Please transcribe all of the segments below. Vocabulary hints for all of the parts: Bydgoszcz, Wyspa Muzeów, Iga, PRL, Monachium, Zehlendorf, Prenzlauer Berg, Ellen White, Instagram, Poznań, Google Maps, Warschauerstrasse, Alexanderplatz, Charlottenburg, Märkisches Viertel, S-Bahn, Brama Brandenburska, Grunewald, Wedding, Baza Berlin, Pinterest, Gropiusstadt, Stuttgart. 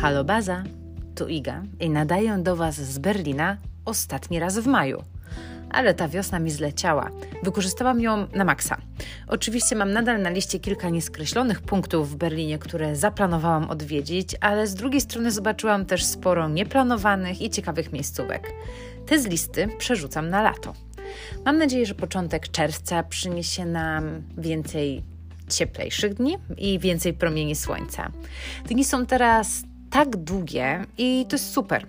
Halo Baza, tu Iga i nadaję do Was z Berlina ostatni raz w maju. Ale ta wiosna mi zleciała. Wykorzystałam ją na maksa. Oczywiście mam nadal na liście kilka nieskreślonych punktów w Berlinie, które zaplanowałam odwiedzić, ale z drugiej strony zobaczyłam też sporo nieplanowanych i ciekawych miejscówek. Te z listy przerzucam na lato. Mam nadzieję, że początek czerwca przyniesie nam więcej cieplejszych dni i więcej promieni słońca. Dni są teraz tak długie i to jest super.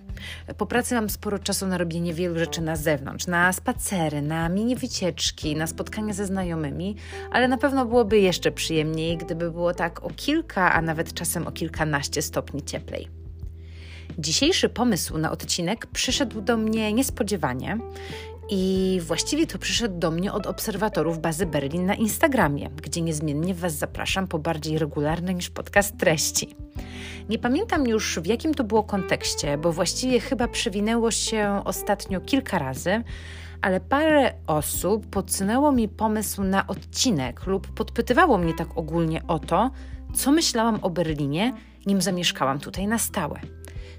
Po pracy mam sporo czasu na robienie wielu rzeczy na zewnątrz, na spacery, na mini wycieczki, na spotkania ze znajomymi, ale na pewno byłoby jeszcze przyjemniej, gdyby było tak o kilka, a nawet czasem o kilkanaście stopni cieplej. Dzisiejszy pomysł na odcinek przyszedł do mnie niespodziewanie i właściwie to przyszedł do mnie od obserwatorów Bazy Berlin na Instagramie, gdzie niezmiennie Was zapraszam po bardziej regularne niż podcast treści. Nie pamiętam już, w jakim to było kontekście, bo właściwie chyba przewinęło się ostatnio kilka razy, ale parę osób podsunęło mi pomysł na odcinek lub podpytywało mnie tak ogólnie o to, co myślałam o Berlinie, nim zamieszkałam tutaj na stałe.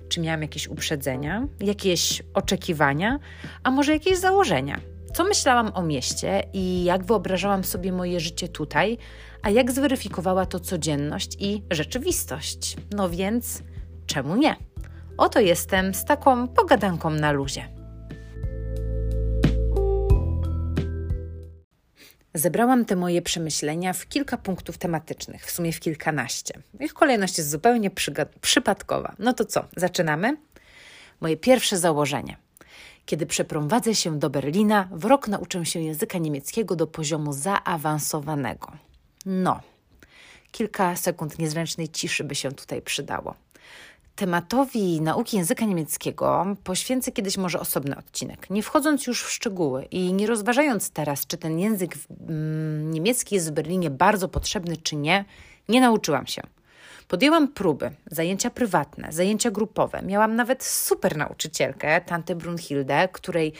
Czy miałam jakieś uprzedzenia, jakieś oczekiwania, a może jakieś założenia? Co myślałam o mieście i jak wyobrażałam sobie moje życie tutaj, a jak zweryfikowała to codzienność i rzeczywistość? No więc czemu nie? Oto jestem z taką pogadanką na luzie. Zebrałam te moje przemyślenia w kilka punktów tematycznych, w sumie w kilkanaście. Ich kolejność jest zupełnie przypadkowa. No to co, zaczynamy? Moje pierwsze założenie. Kiedy przeprowadzę się do Berlina, w rok nauczę się języka niemieckiego do poziomu zaawansowanego. No, kilka sekund niezręcznej ciszy by się tutaj przydało. Tematowi nauki języka niemieckiego poświęcę kiedyś może osobny odcinek, nie wchodząc już w szczegóły i nie rozważając teraz, czy ten język niemiecki jest w Berlinie bardzo potrzebny, czy nie, nie nauczyłam się. Podjęłam próby, zajęcia prywatne, zajęcia grupowe. Miałam nawet super nauczycielkę, Tante Brunhilde, której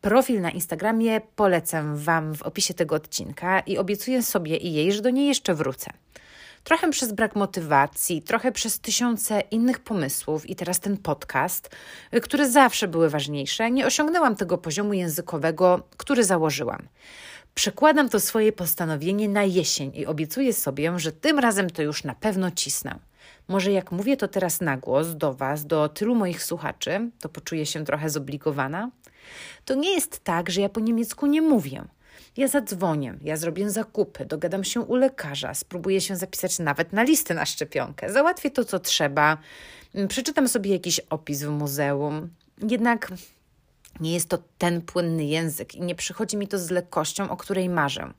profil na Instagramie polecam Wam w opisie tego odcinka i obiecuję sobie i jej, że do niej jeszcze wrócę. Trochę przez brak motywacji, trochę przez tysiące innych pomysłów i teraz ten podcast, które zawsze były ważniejsze, nie osiągnęłam tego poziomu językowego, który założyłam. Przekładam to swoje postanowienie na jesień i obiecuję sobie, że tym razem to już na pewno cisnę. Może jak mówię to teraz na głos do Was, do tylu moich słuchaczy, to poczuję się trochę zobligowana. To nie jest tak, że ja po niemiecku nie mówię. Ja zadzwonię, ja zrobię zakupy, dogadam się u lekarza, spróbuję się zapisać nawet na listę na szczepionkę, załatwię to, co trzeba, przeczytam sobie jakiś opis w muzeum. Jednak nie jest to ten płynny język i nie przychodzi mi to z lekkością, o której marzę.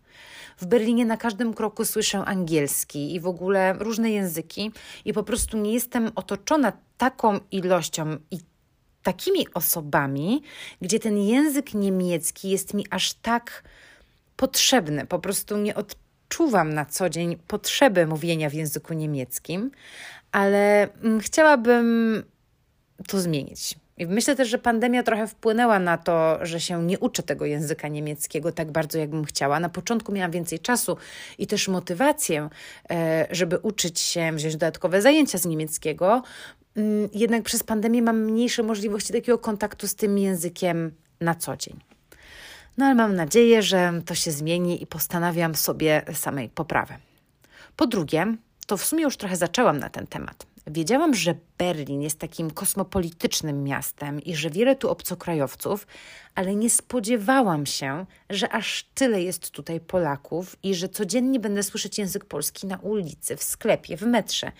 W Berlinie na każdym kroku słyszę angielski i w ogóle różne języki i po prostu nie jestem otoczona taką ilością i takimi osobami, gdzie ten język niemiecki jest mi aż tak potrzebny. Po prostu nie odczuwam na co dzień potrzeby mówienia w języku niemieckim, ale chciałabym to zmienić. I myślę też, że pandemia trochę wpłynęła na to, że się nie uczę tego języka niemieckiego tak bardzo, jakbym chciała. Na początku miałam więcej czasu i też motywację, żeby uczyć się, wziąć dodatkowe zajęcia z niemieckiego. Jednak przez pandemię mam mniejsze możliwości takiego kontaktu z tym językiem na co dzień. No ale mam nadzieję, że to się zmieni i postanawiam sobie samej poprawę. Po drugie, to w sumie już trochę zaczęłam na ten temat. Wiedziałam, że Berlin jest takim kosmopolitycznym miastem i że wiele tu obcokrajowców, ale nie spodziewałam się, że aż tyle jest tutaj Polaków i że codziennie będę słyszeć język polski na ulicy, w sklepie, w metrze,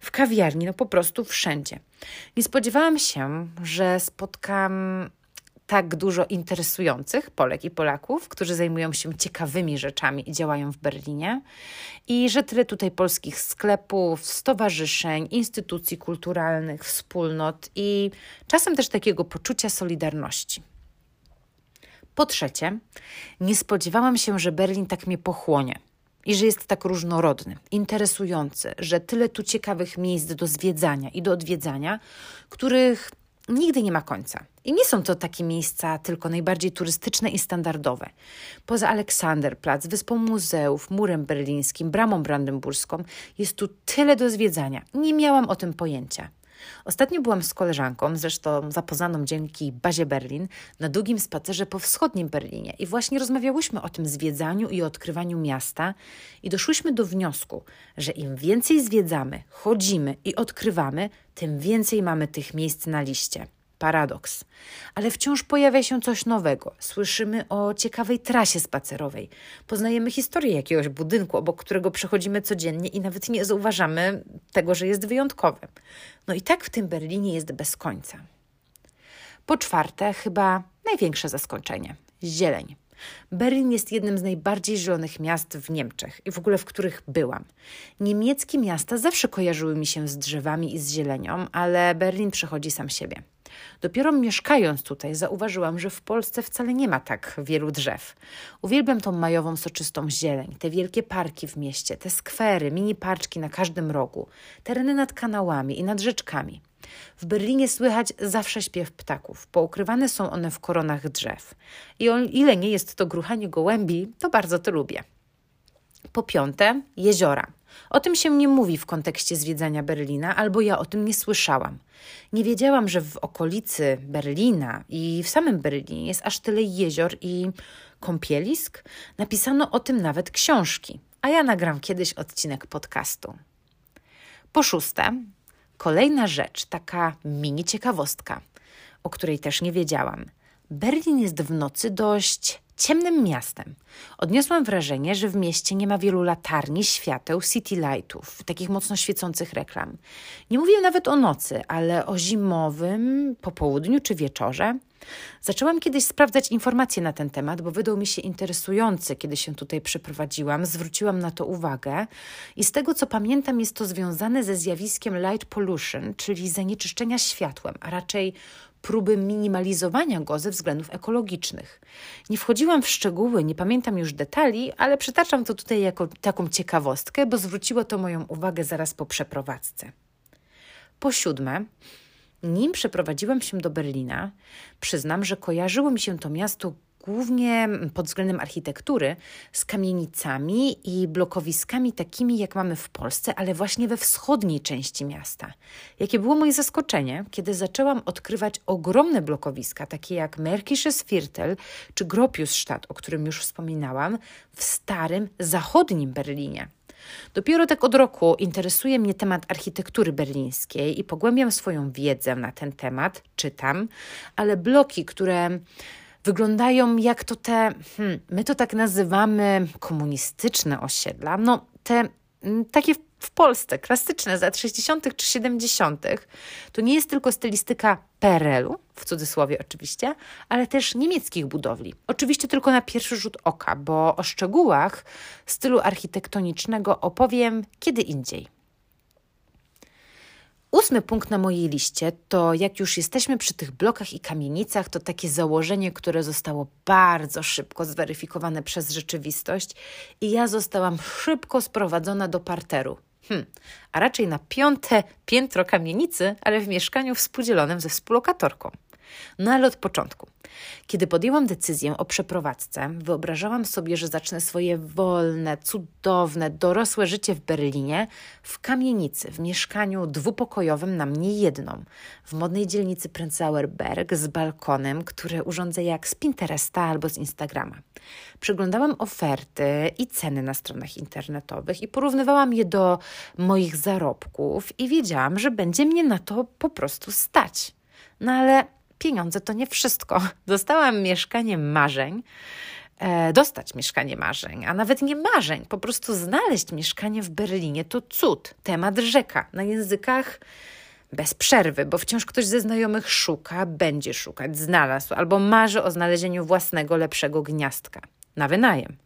w kawiarni, no po prostu wszędzie. Nie spodziewałam się, że spotkam tak dużo interesujących Polek i Polaków, którzy zajmują się ciekawymi rzeczami i działają w Berlinie i że tyle tutaj polskich sklepów, stowarzyszeń, instytucji kulturalnych, wspólnot i czasem też takiego poczucia solidarności. Po trzecie, nie spodziewałam się, że Berlin tak mnie pochłonie i że jest tak różnorodny, interesujący, że tyle tu ciekawych miejsc do zwiedzania i do odwiedzania, których nigdy nie ma końca. I nie są to takie miejsca tylko najbardziej turystyczne i standardowe. Poza Alexanderplatz, Wyspą Muzeów, Murem Berlińskim, Bramą Brandenburską jest tu tyle do zwiedzania. Nie miałam o tym pojęcia. Ostatnio byłam z koleżanką, zresztą zapoznaną dzięki Bazie Berlin, na długim spacerze po wschodnim Berlinie i właśnie rozmawiałyśmy o tym zwiedzaniu i odkrywaniu miasta i doszłyśmy do wniosku, że im więcej zwiedzamy, chodzimy i odkrywamy, tym więcej mamy tych miejsc na liście. Paradoks. Ale wciąż pojawia się coś nowego. Słyszymy o ciekawej trasie spacerowej. Poznajemy historię jakiegoś budynku, obok którego przechodzimy codziennie i nawet nie zauważamy tego, że jest wyjątkowy. No i tak w tym Berlinie jest bez końca. Po czwarte, chyba największe zaskoczenie. Zieleń. Berlin jest jednym z najbardziej zielonych miast w Niemczech i w ogóle w których byłam. Niemieckie miasta zawsze kojarzyły mi się z drzewami i z zielenią, ale Berlin przechodzi sam siebie. Dopiero mieszkając tutaj zauważyłam, że w Polsce wcale nie ma tak wielu drzew. Uwielbiam tą majową, soczystą zieleń, te wielkie parki w mieście, te skwery, mini parczki na każdym rogu, tereny nad kanałami i nad rzeczkami. W Berlinie słychać zawsze śpiew ptaków, poukrywane są one w koronach drzew. I o ile nie jest to gruchanie gołębi, to bardzo to lubię. Po piąte, jeziora. O tym się nie mówi w kontekście zwiedzania Berlina, albo ja o tym nie słyszałam. Nie wiedziałam, że w okolicy Berlina i w samym Berlinie jest aż tyle jezior i kąpielisk. Napisano o tym nawet książki, a ja nagram kiedyś odcinek podcastu. Po szóste, kolejna rzecz, taka mini ciekawostka, o której też nie wiedziałam. Berlin jest w nocy dość ciemnym miastem. Odniosłam wrażenie, że w mieście nie ma wielu latarni, świateł, city lightów, takich mocno świecących reklam. Nie mówię nawet o nocy, ale o zimowym popołudniu czy wieczorze. Zaczęłam kiedyś sprawdzać informacje na ten temat, bo wydał mi się interesujący, kiedy się tutaj przeprowadziłam, zwróciłam na to uwagę i z tego co pamiętam jest to związane ze zjawiskiem light pollution, czyli zanieczyszczenia światłem, a raczej próby minimalizowania go ze względów ekologicznych. Nie wchodziłam w szczegóły, nie pamiętam już detali, ale przytaczam to tutaj jako taką ciekawostkę, bo zwróciło to moją uwagę zaraz po przeprowadzce. Po siódme, nim przeprowadziłam się do Berlina, przyznam, że kojarzyło mi się to miasto głównie pod względem architektury z kamienicami i blokowiskami takimi jak mamy w Polsce, ale właśnie we wschodniej części miasta. Jakie było moje zaskoczenie, kiedy zaczęłam odkrywać ogromne blokowiska, takie jak Märkisches Viertel czy Gropiusstadt, o którym już wspominałam, w starym zachodnim Berlinie. Dopiero tak od roku interesuje mnie temat architektury berlińskiej i pogłębiam swoją wiedzę na ten temat, czytam, ale bloki, które wyglądają jak to te, my to tak nazywamy komunistyczne osiedla, no te takie w Polsce klasyczne z lat 60. czy 70. to nie jest tylko stylistyka PRL-u, w cudzysłowie oczywiście, ale też niemieckich budowli. Oczywiście tylko na pierwszy rzut oka, bo o szczegółach stylu architektonicznego opowiem kiedy indziej. Ósmy punkt na mojej liście to, jak już jesteśmy przy tych blokach i kamienicach, to takie założenie, które zostało bardzo szybko zweryfikowane przez rzeczywistość i ja zostałam szybko sprowadzona do parteru. A raczej na piąte piętro kamienicy, ale w mieszkaniu współdzielonym ze współlokatorką. No ale od początku. Kiedy podjęłam decyzję o przeprowadzce, wyobrażałam sobie, że zacznę swoje wolne, cudowne, dorosłe życie w Berlinie, w kamienicy, w mieszkaniu dwupokojowym na mnie jedną, w modnej dzielnicy Prenzlauer Berg z balkonem, który urządzę jak z Pinteresta albo z Instagrama. Przeglądałam oferty i ceny na stronach internetowych i porównywałam je do moich zarobków i wiedziałam, że będzie mnie na to po prostu stać. No ale pieniądze to nie wszystko. Dostałam mieszkanie marzeń, dostać mieszkanie marzeń, a nawet nie marzeń, po prostu znaleźć mieszkanie w Berlinie to cud, temat rzeka, na językach bez przerwy, bo wciąż ktoś ze znajomych szuka, będzie szukać, znalazł albo marzy o znalezieniu własnego lepszego gniazdka na wynajem.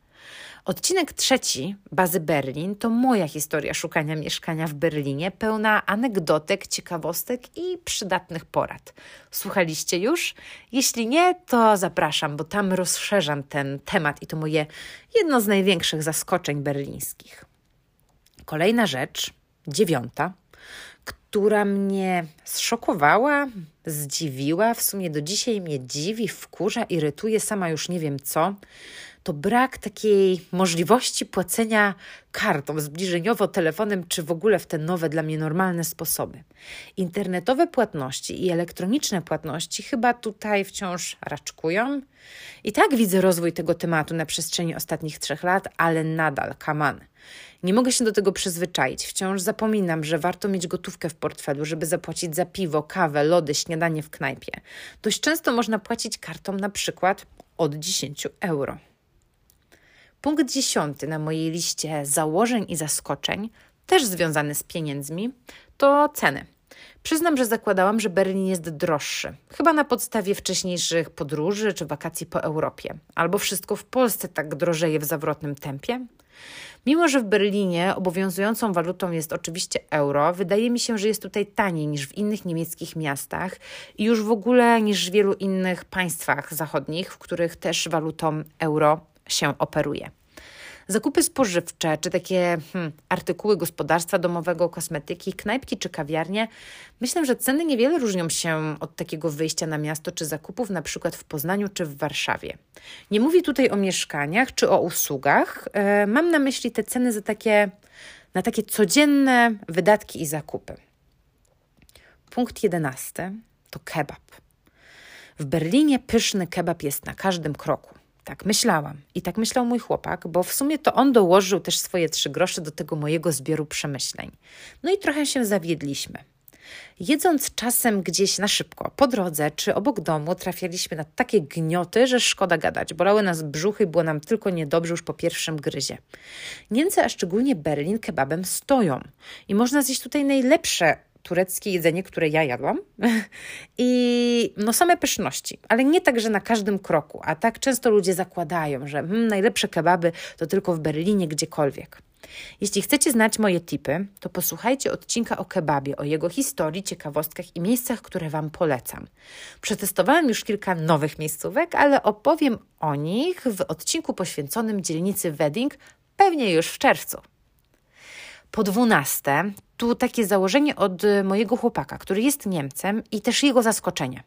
Odcinek 3 Bazy Berlin to moja historia szukania mieszkania w Berlinie, pełna anegdotek, ciekawostek i przydatnych porad. Słuchaliście już? Jeśli nie, to zapraszam, bo tam rozszerzam ten temat i to moje jedno z największych zaskoczeń berlińskich. Kolejna rzecz, 9, która mnie zszokowała, zdziwiła, w sumie do dzisiaj mnie dziwi, wkurza, irytuje, sama już nie wiem co, to brak takiej możliwości płacenia kartą, zbliżeniowo telefonem, czy w ogóle w te nowe dla mnie normalne sposoby. Internetowe płatności i elektroniczne płatności chyba tutaj wciąż raczkują. I tak widzę rozwój tego tematu na przestrzeni ostatnich 3 lat, ale nadal, come on. Nie mogę się do tego przyzwyczaić. Wciąż zapominam, że warto mieć gotówkę w portfelu, żeby zapłacić za piwo, kawę, lody, śniadanie w knajpie. Dość często można płacić kartą na przykład od 10 euro. Punkt 10 na mojej liście założeń i zaskoczeń, też związany z pieniędzmi, to ceny. Przyznam, że zakładałam, że Berlin jest droższy. Chyba na podstawie wcześniejszych podróży czy wakacji po Europie. Albo wszystko w Polsce tak drożeje w zawrotnym tempie. Mimo, że w Berlinie obowiązującą walutą jest oczywiście euro, wydaje mi się, że jest tutaj taniej niż w innych niemieckich miastach i już w ogóle niż w wielu innych państwach zachodnich, w których też walutą euro się operuje. Zakupy spożywcze, czy takie artykuły gospodarstwa domowego, kosmetyki, knajpki czy kawiarnie, myślę, że ceny niewiele różnią się od takiego wyjścia na miasto czy zakupów na przykład w Poznaniu czy w Warszawie. Nie mówię tutaj o mieszkaniach czy o usługach, mam na myśli te ceny na takie codzienne wydatki i zakupy. Punkt 11 to kebab. W Berlinie pyszny kebab jest na każdym kroku. Tak myślałam i tak myślał mój chłopak, bo w sumie to on dołożył też swoje 3 grosze do tego mojego zbioru przemyśleń. No i trochę się zawiedliśmy. Jedząc czasem gdzieś na szybko, po drodze czy obok domu, trafialiśmy na takie gnioty, że szkoda gadać. Bolały nas brzuchy i było nam tylko niedobrze już po pierwszym gryzie. Niemcy, a szczególnie Berlin, kebabem stoją i można zjeść tutaj najlepsze tureckie jedzenie, które ja jadłam i no same pyszności, ale nie tak, że na każdym kroku, a tak często ludzie zakładają, że najlepsze kebaby to tylko w Berlinie, gdziekolwiek. Jeśli chcecie znać moje tipy, to posłuchajcie odcinka o kebabie, o jego historii, ciekawostkach i miejscach, które Wam polecam. Przetestowałam już kilka nowych miejscówek, ale opowiem o nich w odcinku poświęconym dzielnicy Wedding, pewnie już w czerwcu. Po 12. Tu takie założenie od mojego chłopaka, który jest Niemcem i też jego zaskoczenie.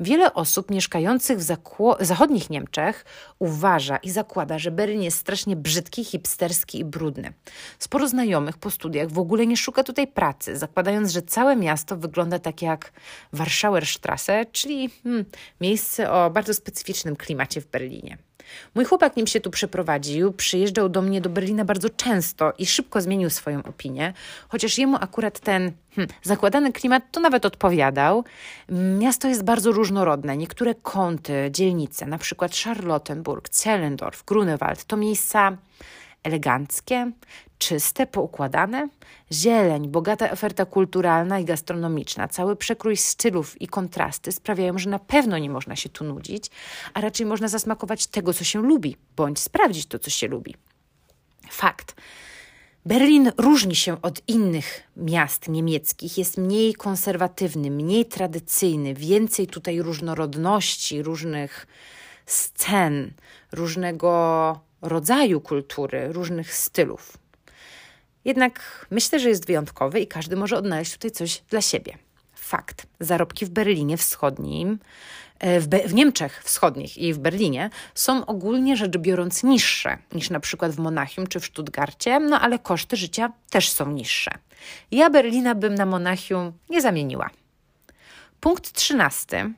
Wiele osób mieszkających w zachodnich Niemczech uważa i zakłada, że Berlin jest strasznie brzydki, hipsterski i brudny. Sporo znajomych po studiach w ogóle nie szuka tutaj pracy, zakładając, że całe miasto wygląda tak jak Warschauerstrasse, czyli miejsce o bardzo specyficznym klimacie w Berlinie. Mój chłopak, nim się tu przeprowadził, przyjeżdżał do mnie do Berlina bardzo często i szybko zmienił swoją opinię, chociaż jemu akurat ten zakładany klimat to nawet odpowiadał. Miasto jest bardzo różnorodne. Niektóre kąty, dzielnice, na przykład Charlottenburg, Zehlendorf, Grunewald to miejsca eleganckie, czyste, poukładane, zieleń, bogata oferta kulturalna i gastronomiczna, cały przekrój stylów i kontrasty sprawiają, że na pewno nie można się tu nudzić, a raczej można zasmakować tego, co się lubi, bądź sprawdzić to, co się lubi. Fakt. Berlin różni się od innych miast niemieckich, jest mniej konserwatywny, mniej tradycyjny, więcej tutaj różnorodności, różnych scen, różnego rodzaju kultury, różnych stylów. Jednak myślę, że jest wyjątkowy i każdy może odnaleźć tutaj coś dla siebie. Fakt. Zarobki w Berlinie Wschodnim, w Niemczech Wschodnich i w Berlinie są ogólnie rzecz biorąc niższe niż na przykład w Monachium czy w Stuttgarcie, no ale koszty życia też są niższe. Ja Berlina bym na Monachium nie zamieniła. Punkt 13.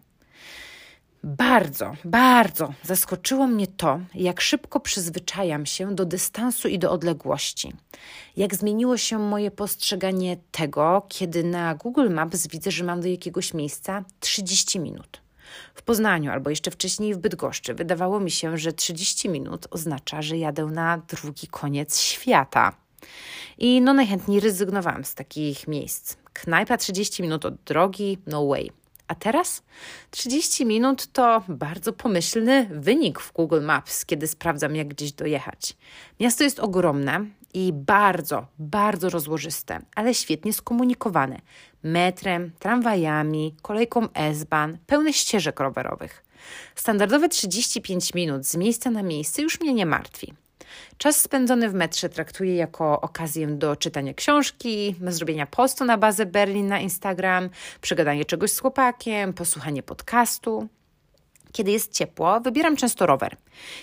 Bardzo, bardzo zaskoczyło mnie to, jak szybko przyzwyczajam się do dystansu i do odległości. Jak zmieniło się moje postrzeganie tego, kiedy na Google Maps widzę, że mam do jakiegoś miejsca 30 minut. W Poznaniu albo jeszcze wcześniej w Bydgoszczy wydawało mi się, że 30 minut oznacza, że jadę na drugi koniec świata. I no najchętniej rezygnowałam z takich miejsc. Knajpa 30 minut od drogi, no way. A teraz 30 minut to bardzo pomyślny wynik w Google Maps, kiedy sprawdzam, jak gdzieś dojechać. Miasto jest ogromne i bardzo, bardzo rozłożyste, ale świetnie skomunikowane. Metrem, tramwajami, kolejką S-Bahn, pełne ścieżek rowerowych. Standardowe 35 minut z miejsca na miejsce już mnie nie martwi. Czas spędzony w metrze traktuję jako okazję do czytania książki, zrobienia postu na Bazę Berlin na Instagram, przegadanie czegoś z chłopakiem, posłuchanie podcastu. Kiedy jest ciepło, wybieram często rower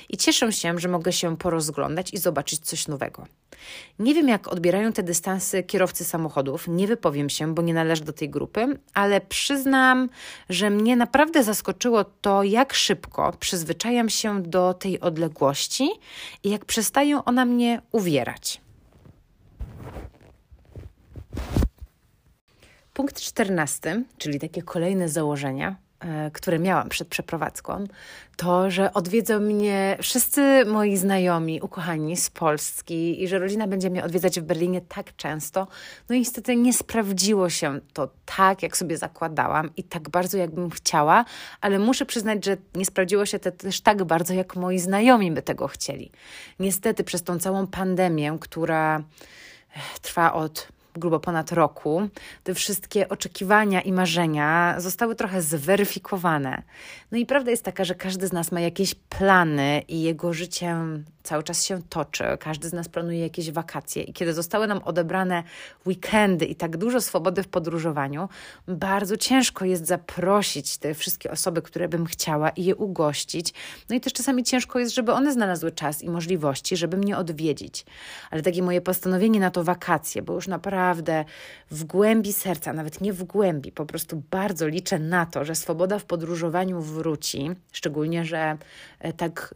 i cieszę się, że mogę się porozglądać i zobaczyć coś nowego. Nie wiem, jak odbierają te dystanse kierowcy samochodów, nie wypowiem się, bo nie należę do tej grupy, ale przyznam, że mnie naprawdę zaskoczyło to, jak szybko przyzwyczajam się do tej odległości i jak przestaje ona mnie uwierać. Punkt 14, czyli takie kolejne założenia, które miałam przed przeprowadzką, to, że odwiedzą mnie wszyscy moi znajomi, ukochani z Polski i że rodzina będzie mnie odwiedzać w Berlinie tak często. No i niestety nie sprawdziło się to tak, jak sobie zakładałam i tak bardzo, jakbym chciała, ale muszę przyznać, że nie sprawdziło się to też tak bardzo, jak moi znajomi by tego chcieli. Niestety przez tą całą pandemię, która trwa od grubo ponad roku, te wszystkie oczekiwania i marzenia zostały trochę zweryfikowane. No i prawda jest taka, że każdy z nas ma jakieś plany i jego życie cały czas się toczy. Każdy z nas planuje jakieś wakacje i kiedy zostały nam odebrane weekendy i tak dużo swobody w podróżowaniu, bardzo ciężko jest zaprosić te wszystkie osoby, które bym chciała i je ugościć. No i też czasami ciężko jest, żeby one znalazły czas i możliwości, żeby mnie odwiedzić. Ale takie moje postanowienie na to wakacje, bo już naprawdę w głębi serca, nawet nie w głębi, po prostu bardzo liczę na to, że swoboda w podróżowaniu wróci, szczególnie, że tak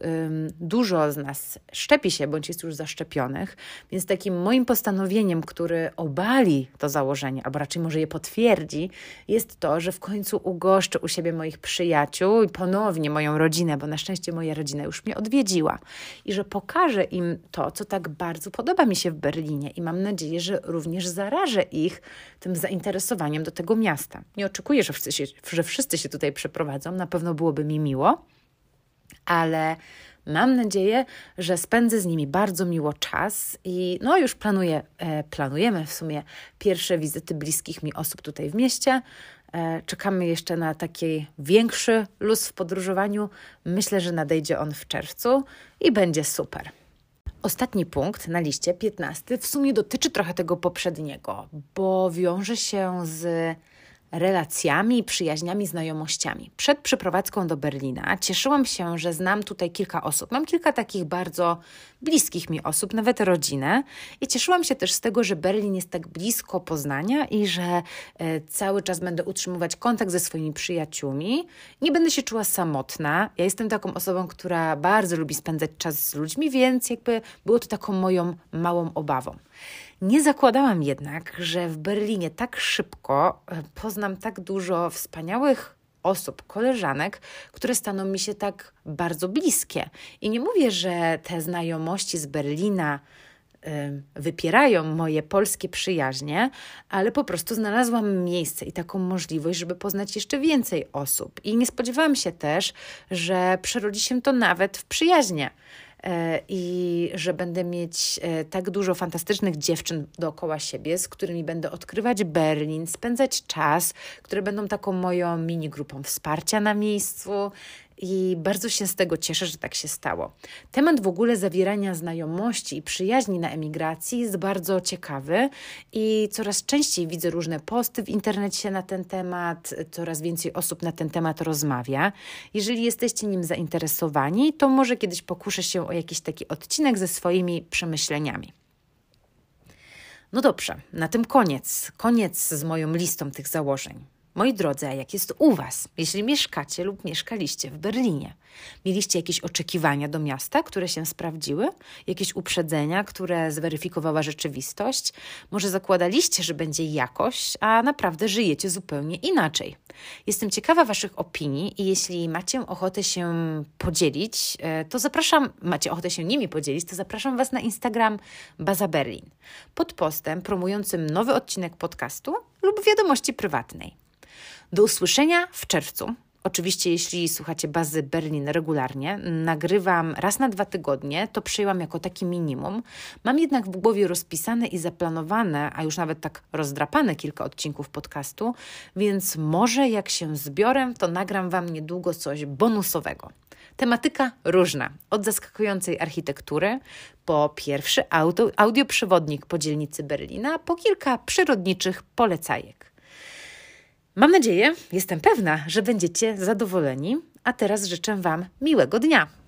dużo z nas szczepi się, bądź jest już zaszczepionych, więc takim moim postanowieniem, który obali to założenie, albo raczej może je potwierdzi, jest to, że w końcu ugoszczę u siebie moich przyjaciół i ponownie moją rodzinę, bo na szczęście moja rodzina już mnie odwiedziła i że pokażę im to, co tak bardzo podoba mi się w Berlinie i mam nadzieję, że również zarażę ich tym zainteresowaniem do tego miasta. Nie oczekuję, że wszyscy się tutaj przeprowadzą, na pewno byłoby mi miło, ale mam nadzieję, że spędzę z nimi bardzo miło czas i no już planujemy w sumie pierwsze wizyty bliskich mi osób tutaj w mieście. Czekamy jeszcze na taki większy luz w podróżowaniu. Myślę, że nadejdzie on w czerwcu i będzie super. Ostatni punkt na liście, 15, w sumie dotyczy trochę tego poprzedniego, bo wiąże się z relacjami, przyjaźniami, znajomościami. Przed przeprowadzką do Berlina cieszyłam się, że znam tutaj kilka osób. Mam kilka takich bardzo bliskich mi osób, nawet rodzinę. I cieszyłam się też z tego, że Berlin jest tak blisko Poznania i że cały czas będę utrzymywać kontakt ze swoimi przyjaciółmi. Nie będę się czuła samotna. Ja jestem taką osobą, która bardzo lubi spędzać czas z ludźmi, więc jakby było to taką moją małą obawą. Nie zakładałam jednak, że w Berlinie tak szybko poznam tak dużo wspaniałych osób, koleżanek, które staną mi się tak bardzo bliskie. I nie mówię, że te znajomości z Berlina wypierają moje polskie przyjaźnie, ale po prostu znalazłam miejsce i taką możliwość, żeby poznać jeszcze więcej osób. I nie spodziewałam się też, że przerodzi się to nawet w przyjaźnie. I że będę mieć tak dużo fantastycznych dziewczyn dookoła siebie, z którymi będę odkrywać Berlin, spędzać czas, które będą taką moją mini grupą wsparcia na miejscu i bardzo się z tego cieszę, że tak się stało. Temat w ogóle zawierania znajomości i przyjaźni na emigracji jest bardzo ciekawy i coraz częściej widzę różne posty w internecie na ten temat, coraz więcej osób na ten temat rozmawia. Jeżeli jesteście nim zainteresowani, to może kiedyś pokuszę się o jakiś taki odcinek ze swoimi przemyśleniami. No dobrze, na tym koniec. Koniec z moją listą tych założeń. Moi drodzy, a jak jest u Was, jeśli mieszkacie lub mieszkaliście w Berlinie? Mieliście jakieś oczekiwania do miasta, które się sprawdziły? Jakieś uprzedzenia, które zweryfikowała rzeczywistość? Może zakładaliście, że będzie jakoś, a naprawdę żyjecie zupełnie inaczej? Jestem ciekawa Waszych opinii i jeśli macie ochotę się podzielić, to zapraszam, macie ochotę się nimi podzielić, to zapraszam Was na Instagram Baza Berlin pod postem promującym nowy odcinek podcastu lub wiadomości prywatnej. Do usłyszenia w czerwcu. Oczywiście, jeśli słuchacie Bazy Berlin regularnie, nagrywam raz na 2 tygodnie, to przyjęłam jako taki minimum. Mam jednak w głowie rozpisane i zaplanowane, a już nawet tak rozdrapane kilka odcinków podcastu, więc może jak się zbiorę, to nagram Wam niedługo coś bonusowego. Tematyka różna, od zaskakującej architektury, po pierwszy audioprzewodnik po dzielnicy Berlina, po kilka przyrodniczych polecajek. Mam nadzieję, jestem pewna, że będziecie zadowoleni, a teraz życzę Wam miłego dnia.